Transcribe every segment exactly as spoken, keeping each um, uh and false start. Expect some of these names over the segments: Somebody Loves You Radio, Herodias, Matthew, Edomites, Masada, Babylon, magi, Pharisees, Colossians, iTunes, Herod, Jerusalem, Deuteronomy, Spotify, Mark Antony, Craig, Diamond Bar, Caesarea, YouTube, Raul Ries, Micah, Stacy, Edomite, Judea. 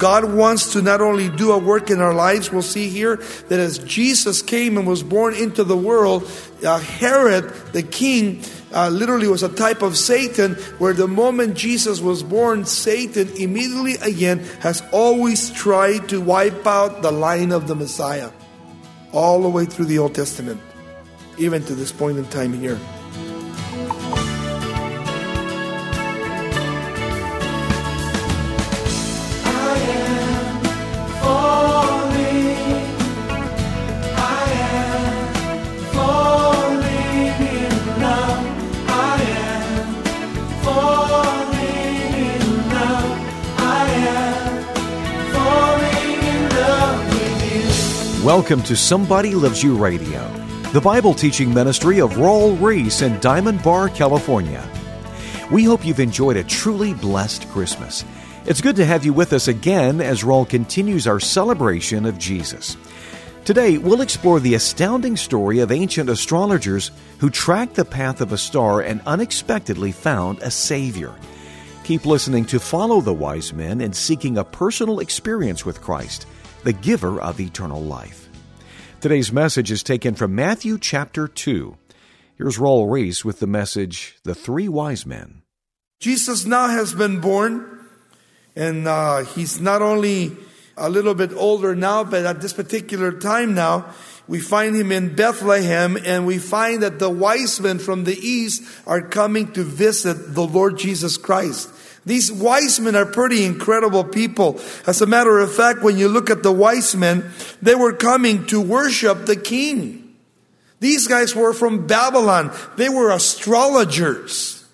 God wants to not only do a work in our lives, we'll see here that as Jesus came and was born into the world, uh, Herod, the king, uh, literally was a type of Satan, where the moment Jesus was born, Satan immediately again has always tried to wipe out the line of the Messiah, all the way through the Old Testament, even to this point in time here. Welcome to Somebody Loves You Radio, the Bible teaching ministry of Raul Ries in Diamond Bar, California. We hope you've enjoyed a truly blessed Christmas. It's good to have you with us again as Raul continues our celebration of Jesus. Today, we'll explore the astounding story of ancient astrologers who tracked the path of a star and unexpectedly found a Savior. Keep listening to follow the wise men in seeking a personal experience with Christ, the giver of eternal life. Today's message is taken from Matthew chapter two. Here's Raul Ries with the message, The Three Wise Men. Jesus now has been born, and uh, he's not only a little bit older now, but at this particular time now, we find him in Bethlehem, and we find that the wise men from the east are coming to visit the Lord Jesus Christ. These wise men are pretty incredible people. As a matter of fact, when you look at the wise men, they were coming to worship the king. These guys were from Babylon. They were astrologers.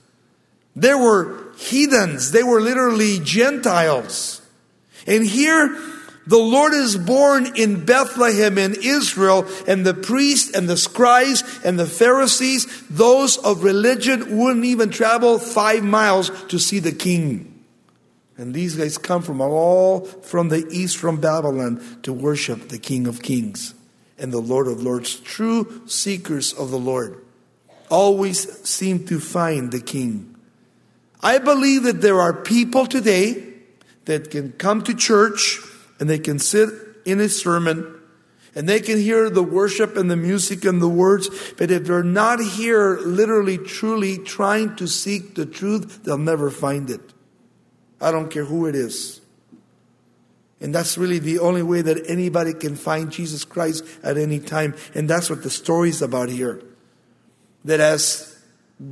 They were heathens. They were literally Gentiles. And here, the Lord is born in Bethlehem in Israel, and the priests and the scribes and the Pharisees, those of religion, wouldn't even travel five miles to see the king. And these guys come from all from the east, from Babylon, to worship the King of Kings and the Lord of Lords, true seekers of the Lord. Always seem to find the king. I believe that there are people today that can come to church, and they can sit in a sermon, and they can hear the worship and the music and the words, but if they're not here literally, truly trying to seek the truth, they'll never find it. I don't care who it is. And that's really the only way that anybody can find Jesus Christ at any time. And that's what the story is about here. That as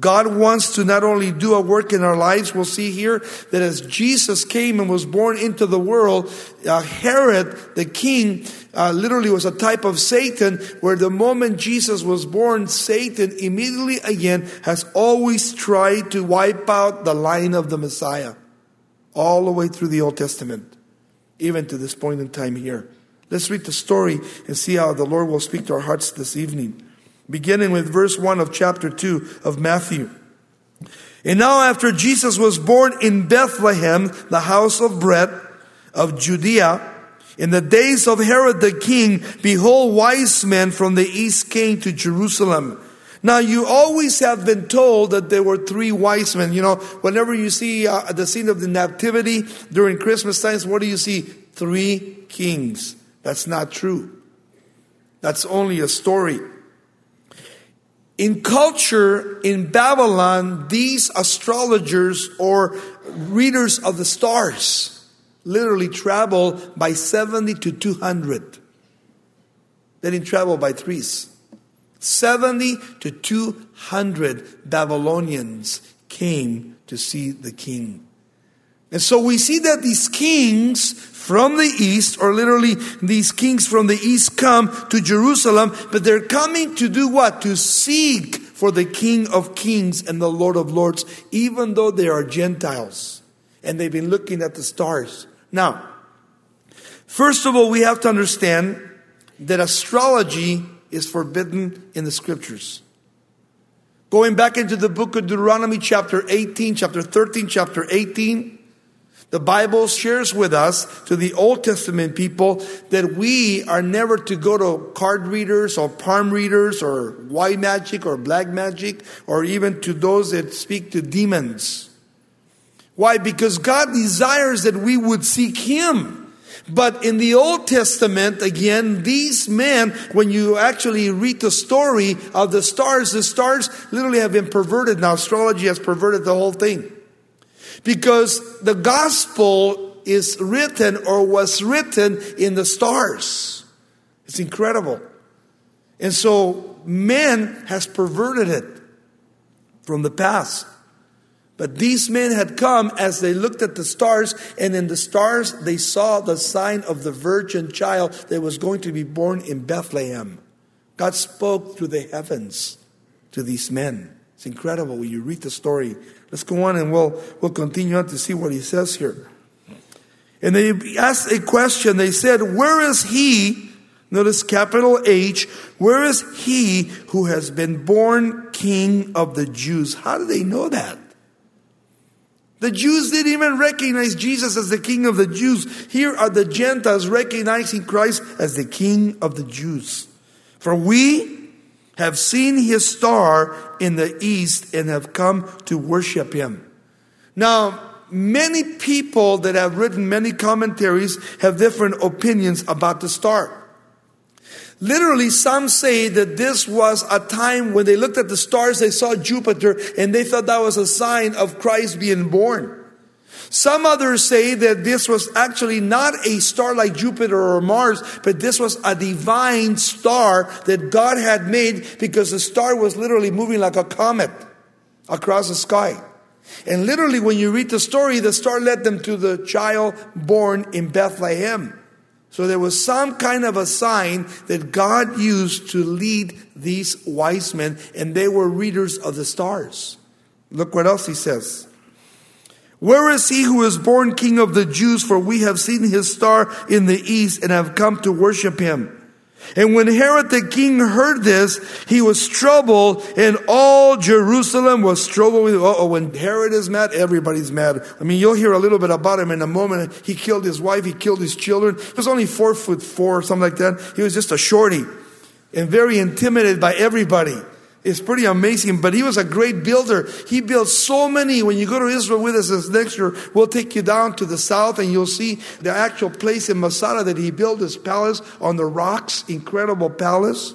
God wants to not only do a work in our lives, we'll see here that as Jesus came and was born into the world, uh, Herod, the king, uh, literally was a type of Satan, where the moment Jesus was born, Satan immediately again has always tried to wipe out the line of the Messiah, all the way through the Old Testament, even to this point in time here. Let's read the story and see how the Lord will speak to our hearts this evening. Beginning with verse one of chapter two of Matthew. And now after Jesus was born in Bethlehem, the house of bread of Judea, in the days of Herod the king, behold, wise men from the east came to Jerusalem. Now you always have been told that there were three wise men. You know, whenever you see uh, the scene of the nativity during Christmas times, what do you see? Three kings. That's not true. That's only a story. In culture, in Babylon, these astrologers or readers of the stars literally travel by seventy to two hundred. They didn't travel by threes. seventy to two hundred Babylonians came to see the king. And so we see that these kings from the east, or literally these kings from the east come to Jerusalem, but they're coming to do what? To seek for the King of Kings and the Lord of Lords, even though they are Gentiles. And they've been looking at the stars. Now, first of all, we have to understand that astrology is forbidden in the scriptures. Going back into the book of Deuteronomy chapter eighteen, chapter thirteen, chapter eighteen, the Bible shares with us, to the Old Testament people, that we are never to go to card readers or palm readers or white magic or black magic, or even to those that speak to demons. Why? Because God desires that we would seek Him. But in the Old Testament, again, these men, when you actually read the story of the stars, the stars literally have been perverted. Now, astrology has perverted the whole thing. Because the gospel is written or was written in the stars. It's incredible. And so man has perverted it from the past. But these men had come as they looked at the stars, and in the stars they saw the sign of the virgin child that was going to be born in Bethlehem. God spoke through the heavens to these men. It's incredible when you read the story. Let's go on and we'll, we'll continue on to see what he says here. And they asked a question. They said, where is he? Notice capital H. Where is he who has been born King of the Jews? How do they know that? The Jews didn't even recognize Jesus as the King of the Jews. Here are the Gentiles recognizing Christ as the King of the Jews. For we have seen his star in the east and have come to worship him. Now, many people that have written many commentaries have different opinions about the star. Literally, some say that this was a time when they looked at the stars, they saw Jupiter, and they thought that was a sign of Christ being born. Some others say that this was actually not a star like Jupiter or Mars, but this was a divine star that God had made, because the star was literally moving like a comet across the sky. And literally, when you read the story, the star led them to the child born in Bethlehem. So there was some kind of a sign that God used to lead these wise men, and they were readers of the stars. Look what else he says. Where is he who is born King of the Jews? For we have seen his star in the east and have come to worship him. And when Herod the king heard this, he was troubled, and all Jerusalem was troubled. With, uh-oh, when Herod is mad, everybody's mad. I mean, you'll hear a little bit about him in a moment. He killed his wife. He killed his children. He was only four foot four or something like that. He was just a shorty and very intimidated by everybody. It's pretty amazing, but he was a great builder. He built so many. When you go to Israel with us this next year, we'll take you down to the south and you'll see the actual place in Masada that he built his palace on the rocks. Incredible palace.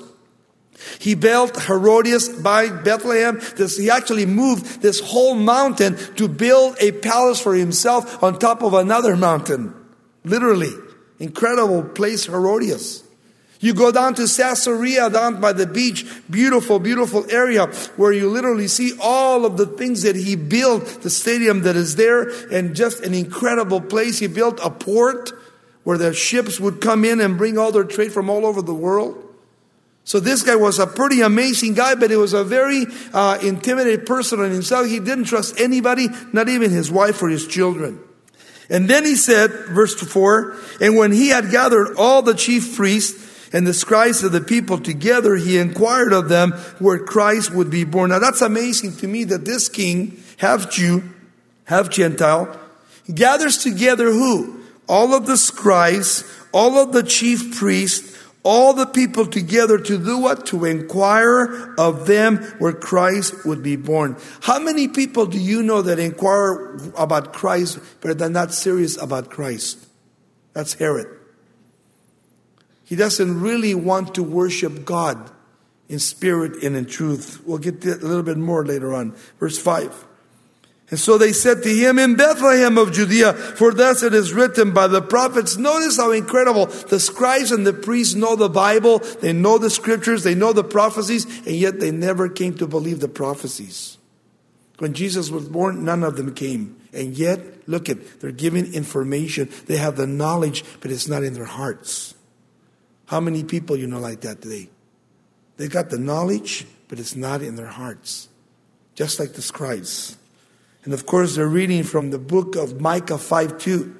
He built Herodias by Bethlehem. This, he actually moved this whole mountain to build a palace for himself on top of another mountain. Literally. Incredible place, Herodias. You go down to Caesarea, down by the beach, beautiful, beautiful area where you literally see all of the things that he built, the stadium that is there, and just an incredible place. He built a port where the ships would come in and bring all their trade from all over the world. So this guy was a pretty amazing guy, but he was a very uh, intimidated person on himself. He didn't trust anybody, not even his wife or his children. And then he said, verse four, and when he had gathered all the chief priests and the scribes of the people together, he inquired of them where Christ would be born. Now that's amazing to me that this king, half Jew, half Gentile, gathers together who? All of the scribes, all of the chief priests, all the people together to do what? To inquire of them where Christ would be born. How many people do you know that inquire about Christ, but they're not serious about Christ? That's Herod. He doesn't really want to worship God in spirit and in truth. We'll get to that a little bit more later on. Verse five. And so they said to him, in Bethlehem of Judea, for thus it is written by the prophets. Notice how incredible. The scribes and the priests know the Bible. They know the scriptures. They know the prophecies. And yet they never came to believe the prophecies. When Jesus was born, none of them came. And yet, look it, they're giving information. They have the knowledge, but it's not in their hearts. How many people you know like that today? They got the knowledge, but it's not in their hearts. Just like the scribes. And of course, they're reading from the book of Micah five two.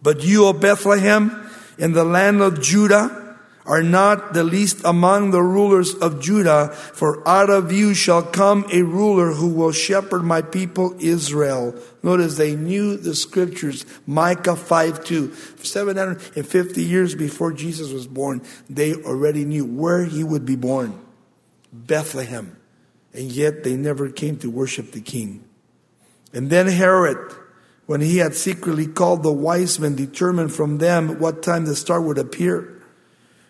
But you, O Bethlehem, in the land of Judah, are not the least among the rulers of Judah, for out of you shall come a ruler who will shepherd my people Israel. Notice they knew the scriptures. Micah five two. seven hundred fifty years before Jesus was born, they already knew where he would be born. Bethlehem. And yet they never came to worship the king. And then Herod, when he had secretly called the wise men, determined from them what time the star would appear.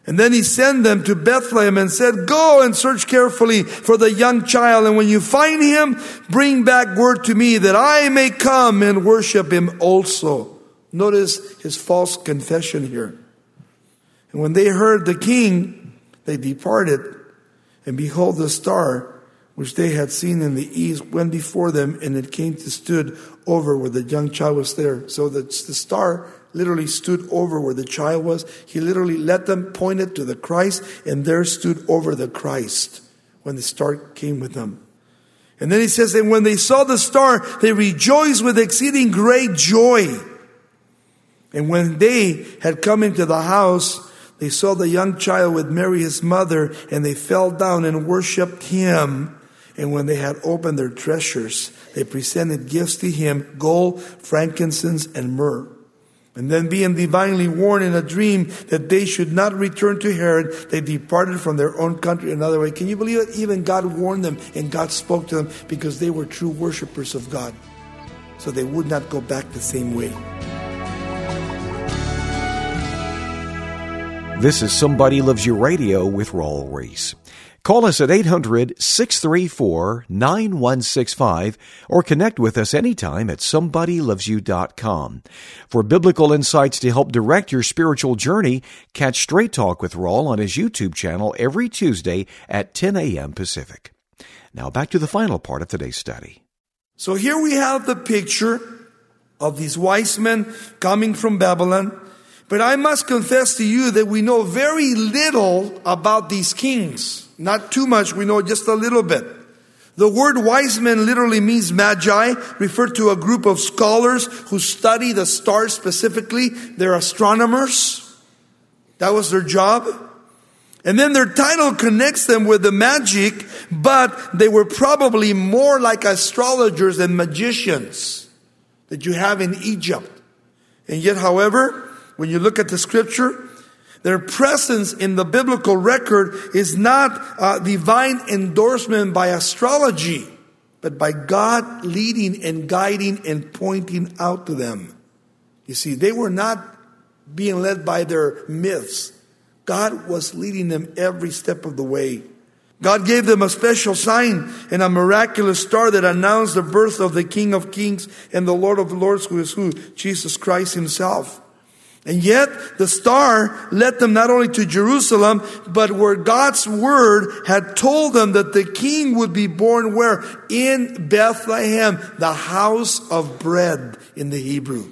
And then he sent them to Bethlehem and said, "Go and search carefully for the young child. And when you find him, bring back word to me that I may come and worship him also." Notice his false confession here. And when they heard the king, they departed. And behold, the star which they had seen in the east went before them, and it came to stood over where the young child was there. So that's the star literally stood over where the child was. He literally let them point it to the Christ, and there stood over the Christ when the star came with them. And then he says, and when they saw the star, they rejoiced with exceeding great joy. And when they had come into the house, they saw the young child with Mary his mother, and they fell down and worshipped him. And when they had opened their treasures, they presented gifts to him, gold, frankincense, and myrrh. And then, being divinely warned in a dream that they should not return to Herod, they departed from their own country another way. Can you believe it? Even God warned them, and God spoke to them, because they were true worshipers of God. So they would not go back the same way. This is Somebody Loves You Radio with Raul Ries. Call us at eight hundred, six three four, nine one six five or connect with us anytime at somebody loves you dot com. For biblical insights to help direct your spiritual journey, catch Straight Talk with Raul on his YouTube channel every Tuesday at ten a.m. Pacific. Now back to the final part of today's study. So here we have the picture of these wise men coming from Babylon. But I must confess to you that we know very little about these kings. Not too much, we know just a little bit. The word wise men literally means magi, referred to a group of scholars who study the stars specifically. They're astronomers. That was their job. And then their title connects them with the magic, but they were probably more like astrologers and magicians that you have in Egypt. And yet, however, when you look at the scripture, their presence in the biblical record is not a divine endorsement by astrology, but by God leading and guiding and pointing out to them. You see, they were not being led by their myths. God was leading them every step of the way. God gave them a special sign and a miraculous star that announced the birth of the King of Kings and the Lord of Lords, who is who? Jesus Christ himself. And yet, the star led them not only to Jerusalem, but where God's word had told them that the king would be born where? In Bethlehem, the house of bread in the Hebrew.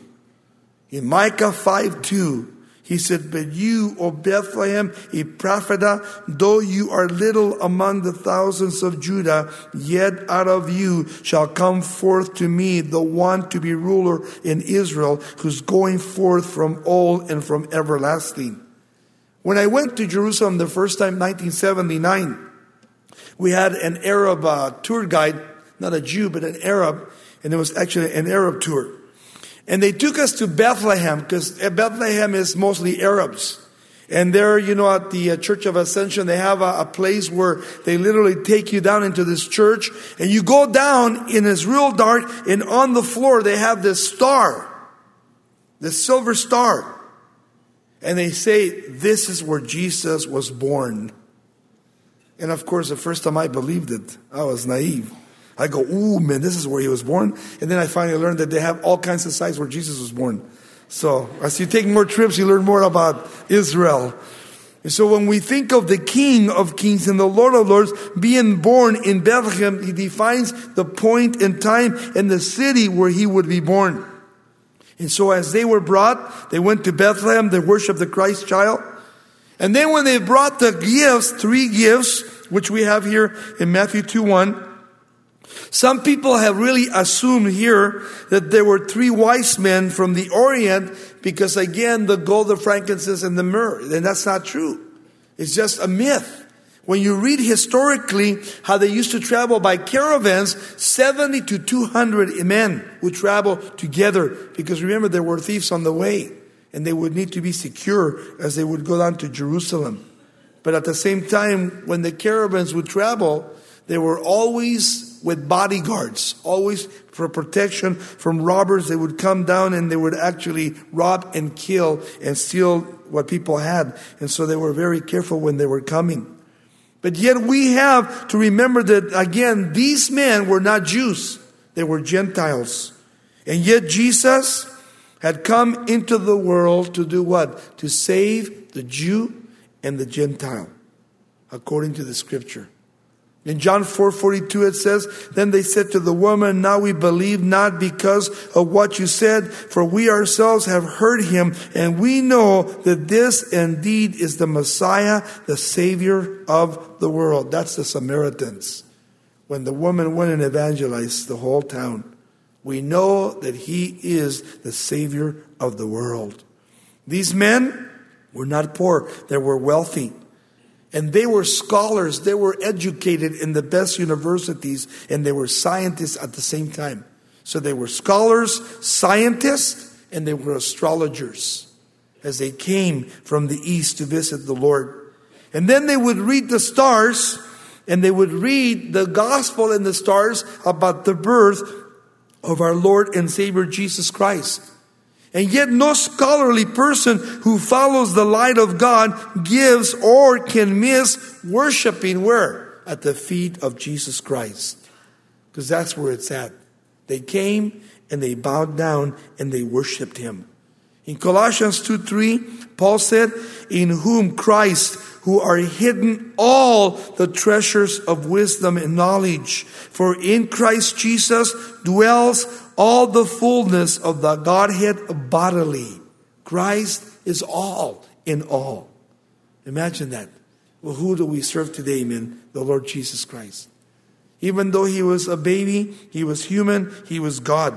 In Micah five two, he said, "But you, O Bethlehem Ephrathah, though you are little among the thousands of Judah, yet out of you shall come forth to me the one to be ruler in Israel, who's going forth from old and from everlasting." When I went to Jerusalem the first time, nineteen seventy-nine, we had an Arab uh, tour guide, not a Jew, but an Arab, and it was actually an Arab tour. And they took us to Bethlehem, because Bethlehem is mostly Arabs. And there, you know, at the Church of Ascension, they have a, a place where they literally take you down into this church. And you go down, and it's real dark, and on the floor they have this star, this silver star. And they say, "This is where Jesus was born." And of course, the first time I believed it, I was naive. I go, "Ooh, man, this is where he was born." And then I finally learned that they have all kinds of sites where Jesus was born. So as you take more trips, you learn more about Israel. And so when we think of the King of Kings and the Lord of Lords being born in Bethlehem, he defines the point in time and the city where he would be born. And so as they were brought, they went to Bethlehem, they worshiped the Christ child. And then when they brought the gifts, three gifts, which we have here in Matthew two one, some people have really assumed here that there were three wise men from the Orient, because again, the gold, the frankincense, and the myrrh. And that's not true. It's just a myth. When you read historically how they used to travel by caravans, seventy to two hundred men would travel together. Because remember, there were thieves on the way. And they would need to be secure as they would go down to Jerusalem. But at the same time, when the caravans would travel, they were always with bodyguards, always for protection from robbers. They would come down and they would actually rob and kill and steal what people had. And so they were very careful when they were coming. But yet we have to remember that, again, these men were not Jews. They were Gentiles. And yet Jesus had come into the world to do what? To save the Jew and the Gentile, according to the scripture. In John four forty-two it says, "Then they said to the woman, 'Now we believe not because of what you said, for we ourselves have heard him, and we know that this indeed is the Messiah, the Savior of the world.'" That's the Samaritans. When the woman went and evangelized the whole town, we know that he is the Savior of the world. These men were not poor, they were wealthy. And they were scholars, they were educated in the best universities, and they were scientists at the same time. So they were scholars, scientists, and they were astrologers as they came from the east to visit the Lord. And then they would read the stars, and they would read the gospel in the stars about the birth of our Lord and Savior Jesus Christ. And yet no scholarly person who follows the light of God gives or can miss worshiping where? At the feet of Jesus Christ. Because that's where it's at. They came and they bowed down and they worshiped him. In Colossians two three, Paul said, "In whom Christ, who are hidden all the treasures of wisdom and knowledge. For in Christ Jesus dwells all the fullness of the Godhead bodily." Christ is all in all. Imagine that. Well, who do we serve today, men? The Lord Jesus Christ. Even though he was a baby, he was human, he was God.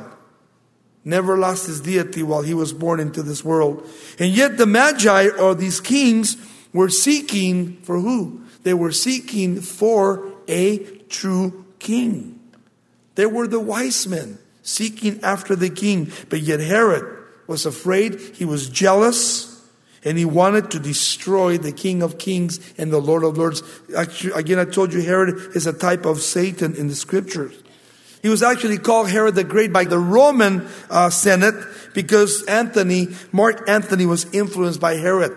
Never lost his deity while he was born into this world. And yet the Magi, or these kings, were seeking for who? They were seeking for a true king. They were the wise men seeking after the king. But yet Herod was afraid. He was jealous. And he wanted to destroy the King of Kings and the Lord of Lords. Actually, again, I told you Herod is a type of Satan in the scriptures. He was actually called Herod the Great by the Roman uh, Senate because Anthony, Mark Antony was influenced by Herod.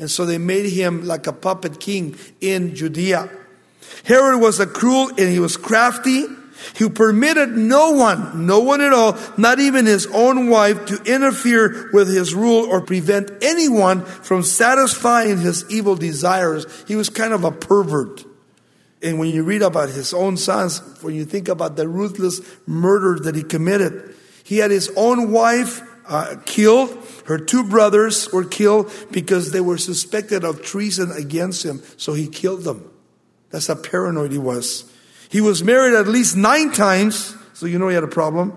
And so they made him like a puppet king in Judea. Herod was a cruel and he was crafty. He permitted no one, no one at all, not even his own wife, to interfere with his rule or prevent anyone from satisfying his evil desires. He was kind of a pervert. And when you read about his own sons, when you think about the ruthless murder that he committed, he had his own wife uh, killed. Her two brothers were killed because they were suspected of treason against him. So he killed them. That's how paranoid he was. He was married at least nine times. So you know he had a problem.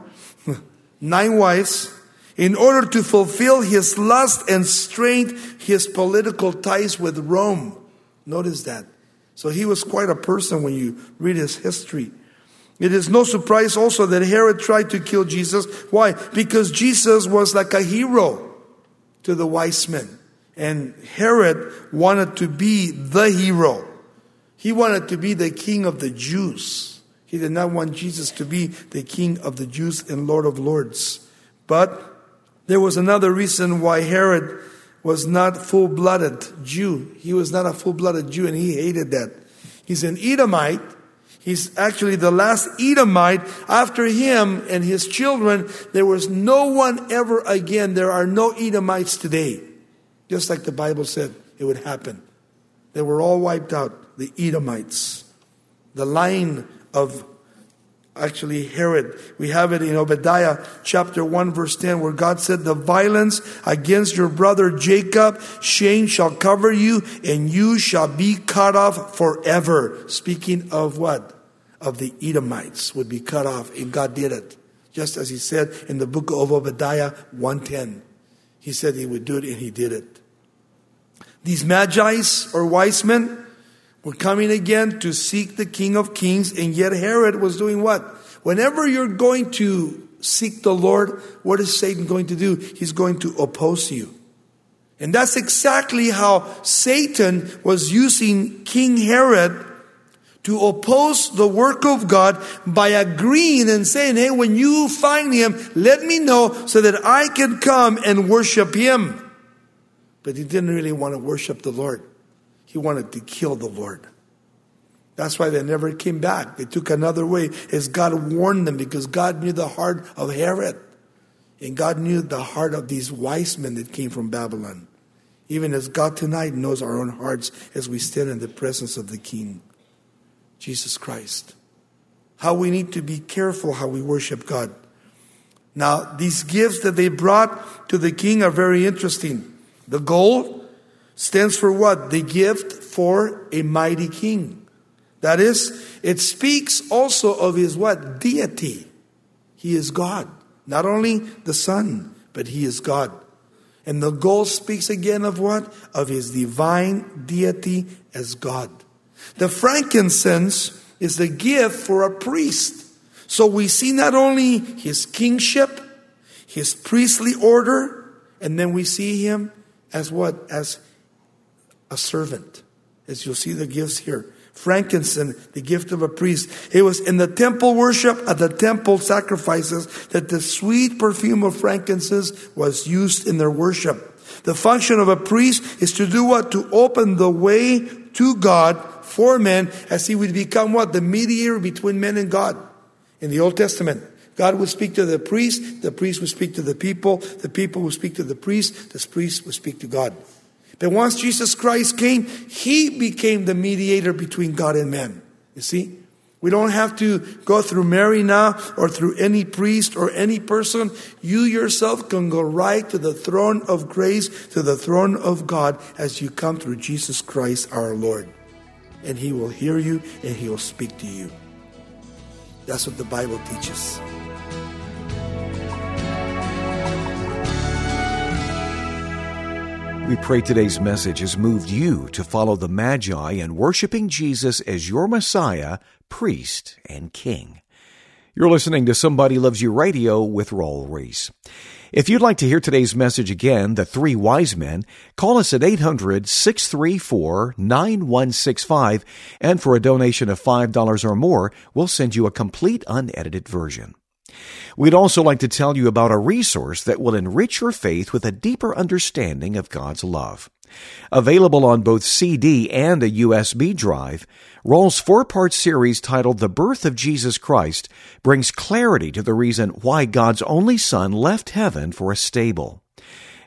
Nine wives. In order to fulfill his lust and strain his political ties with Rome. Notice that. So he was quite a person when you read his history. It is no surprise also that Herod tried to kill Jesus. Why? Because Jesus was like a hero to the wise men. And Herod wanted to be the hero. He wanted to be the king of the Jews. He did not want Jesus to be the king of the Jews and Lord of Lords. But there was another reason why Herod was not full-blooded Jew. He was not a full-blooded Jew and he hated that. He's an Edomite. He's actually the last Edomite. After him and his children, there was no one ever again. There are no Edomites today. Just like the Bible said, it would happen. They were all wiped out, the Edomites. The line of actually Herod. We have it in Obadiah chapter one verse ten where God said, "The violence against your brother Jacob, shame shall cover you and you shall be cut off forever." Speaking of what? Of the Edomites would be cut off, and God did it. Just as he said in the book of Obadiah one ten. He said he would do it and he did it. These magi's or wise men were coming again to seek the King of Kings, and yet Herod was doing what? Whenever you're going to seek the Lord, what is Satan going to do? He's going to oppose you. And that's exactly how Satan was using King Herod to oppose the work of God by agreeing and saying, hey, when you find him, let me know so that I can come and worship him. But he didn't really want to worship the Lord. He wanted to kill the Lord. That's why they never came back. They took another way as God warned them, because God knew the heart of Herod. And God knew the heart of these wise men that came from Babylon. Even as God tonight knows our own hearts as we stand in the presence of the King, Jesus Christ. How we need to be careful how we worship God. Now, these gifts that they brought to the king are very interesting. The gold stands for what? The gift for a mighty king. That is, it speaks also of his what? Deity. He is God. Not only the Son, but he is God. And the gold speaks again of what? Of his divine deity as God. The frankincense is the gift for a priest. So we see not only his kingship, his priestly order, and then we see him as what? As a servant. As you'll see the gifts here. Frankincense, the gift of a priest. It was in the temple worship, at the temple sacrifices, that the sweet perfume of frankincense was used in their worship. The function of a priest is to do what? To open the way to God for men, as he would become what? The mediator between men and God. In the Old Testament, God would speak to the priest, the priest would speak to the people, the people would speak to the priest, the priest would speak to God. But once Jesus Christ came, he became the mediator between God and man. You see? We don't have to go through Mary now or through any priest or any person. You yourself can go right to the throne of grace, to the throne of God, as you come through Jesus Christ our Lord. And he will hear you and he will speak to you. That's what the Bible teaches. We pray today's message has moved you to follow the Magi in worshiping Jesus as your Messiah, priest, and King. You're listening to Somebody Loves You Radio with Raul Ries. If you'd like to hear today's message again, the three wise men, call us at eight hundred, six three four, nine one six five, and for a donation of five dollars or more, we'll send you a complete unedited version. We'd also like to tell you about a resource that will enrich your faith with a deeper understanding of God's love. Available on both C D and a U S B drive, Raul's four-part series titled The Birth of Jesus Christ brings clarity to the reason why God's only Son left heaven for a stable.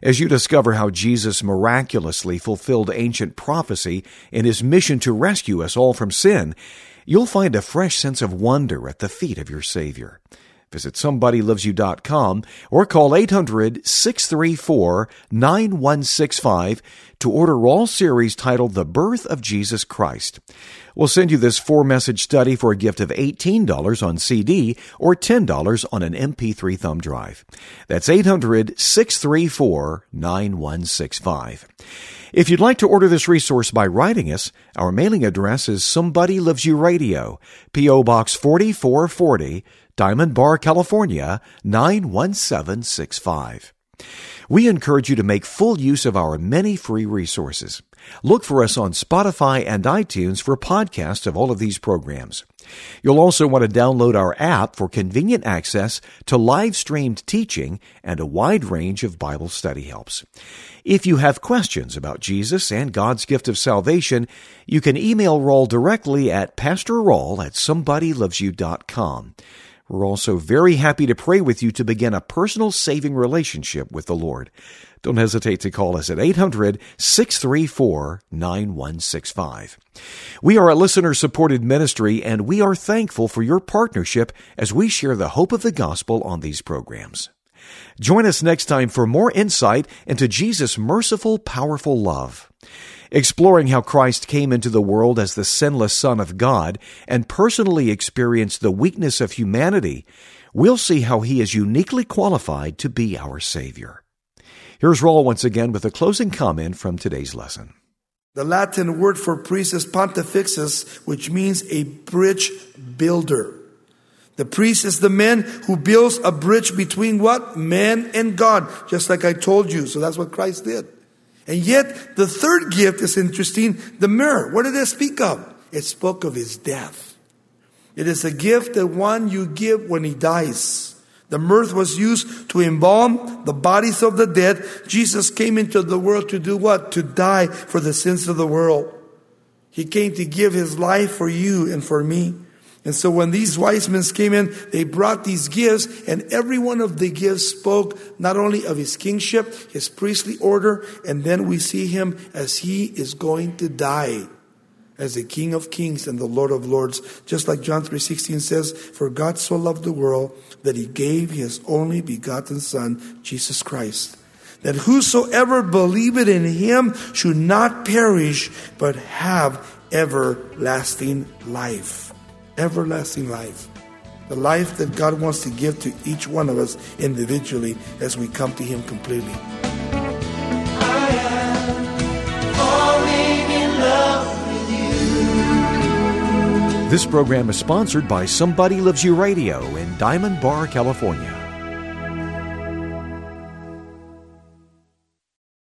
As you discover how Jesus miraculously fulfilled ancient prophecy in his mission to rescue us all from sin, you'll find a fresh sense of wonder at the feet of your Savior. Visit somebody loves you dot com or call eight hundred, six three four, nine one six five to order Raul's series titled The Birth of Jesus Christ. We'll send you this four-message study for a gift of eighteen dollars on C D or ten dollars on an M P three thumb drive. That's eight hundred, six three four, nine one six five. If you'd like to order this resource by writing us, our mailing address is Somebody Loves You Radio, P O. Box forty-four forty, Diamond Bar, California, nine one seven six five. We encourage you to make full use of our many free resources. Look for us on Spotify and iTunes for podcasts of all of these programs. You'll also want to download our app for convenient access to live-streamed teaching and a wide range of Bible study helps. If you have questions about Jesus and God's gift of salvation, you can email Raul directly at pastorraul at somebody loves you dot com. We're also very happy to pray with you to begin a personal saving relationship with the Lord. Don't hesitate to call us at eight hundred, six three four, nine one six five. We are a listener-supported ministry, and we are thankful for your partnership as we share the hope of the gospel on these programs. Join us next time for more insight into Jesus' merciful, powerful love. Exploring how Christ came into the world as the sinless Son of God and personally experienced the weakness of humanity, we'll see how he is uniquely qualified to be our Savior. Here's Raul once again with a closing comment from today's lesson. The Latin word for priest is pontifexes, which means a bridge builder. The priest is the man who builds a bridge between what? Man and God, just like I told you. So that's what Christ did. And yet, the third gift is interesting, the mirror. What did it speak of? It spoke of his death. It is a gift that one you give when he dies. The myrrh was used to embalm the bodies of the dead. Jesus came into the world to do what? To die for the sins of the world. He came to give his life for you and for me. And so when these wise men came in, they brought these gifts, and every one of the gifts spoke not only of his kingship, his priestly order, and then we see him as he is going to die as the King of Kings and the Lord of Lords. Just like John three sixteen says, for God so loved the world that he gave his only begotten Son, Jesus Christ, that whosoever believeth in him should not perish, but have everlasting life. Everlasting life. The life that God wants to give to each one of us individually as we come to him completely. I am falling in love with you. This program is sponsored by Somebody Loves You Radio in Diamond Bar, California.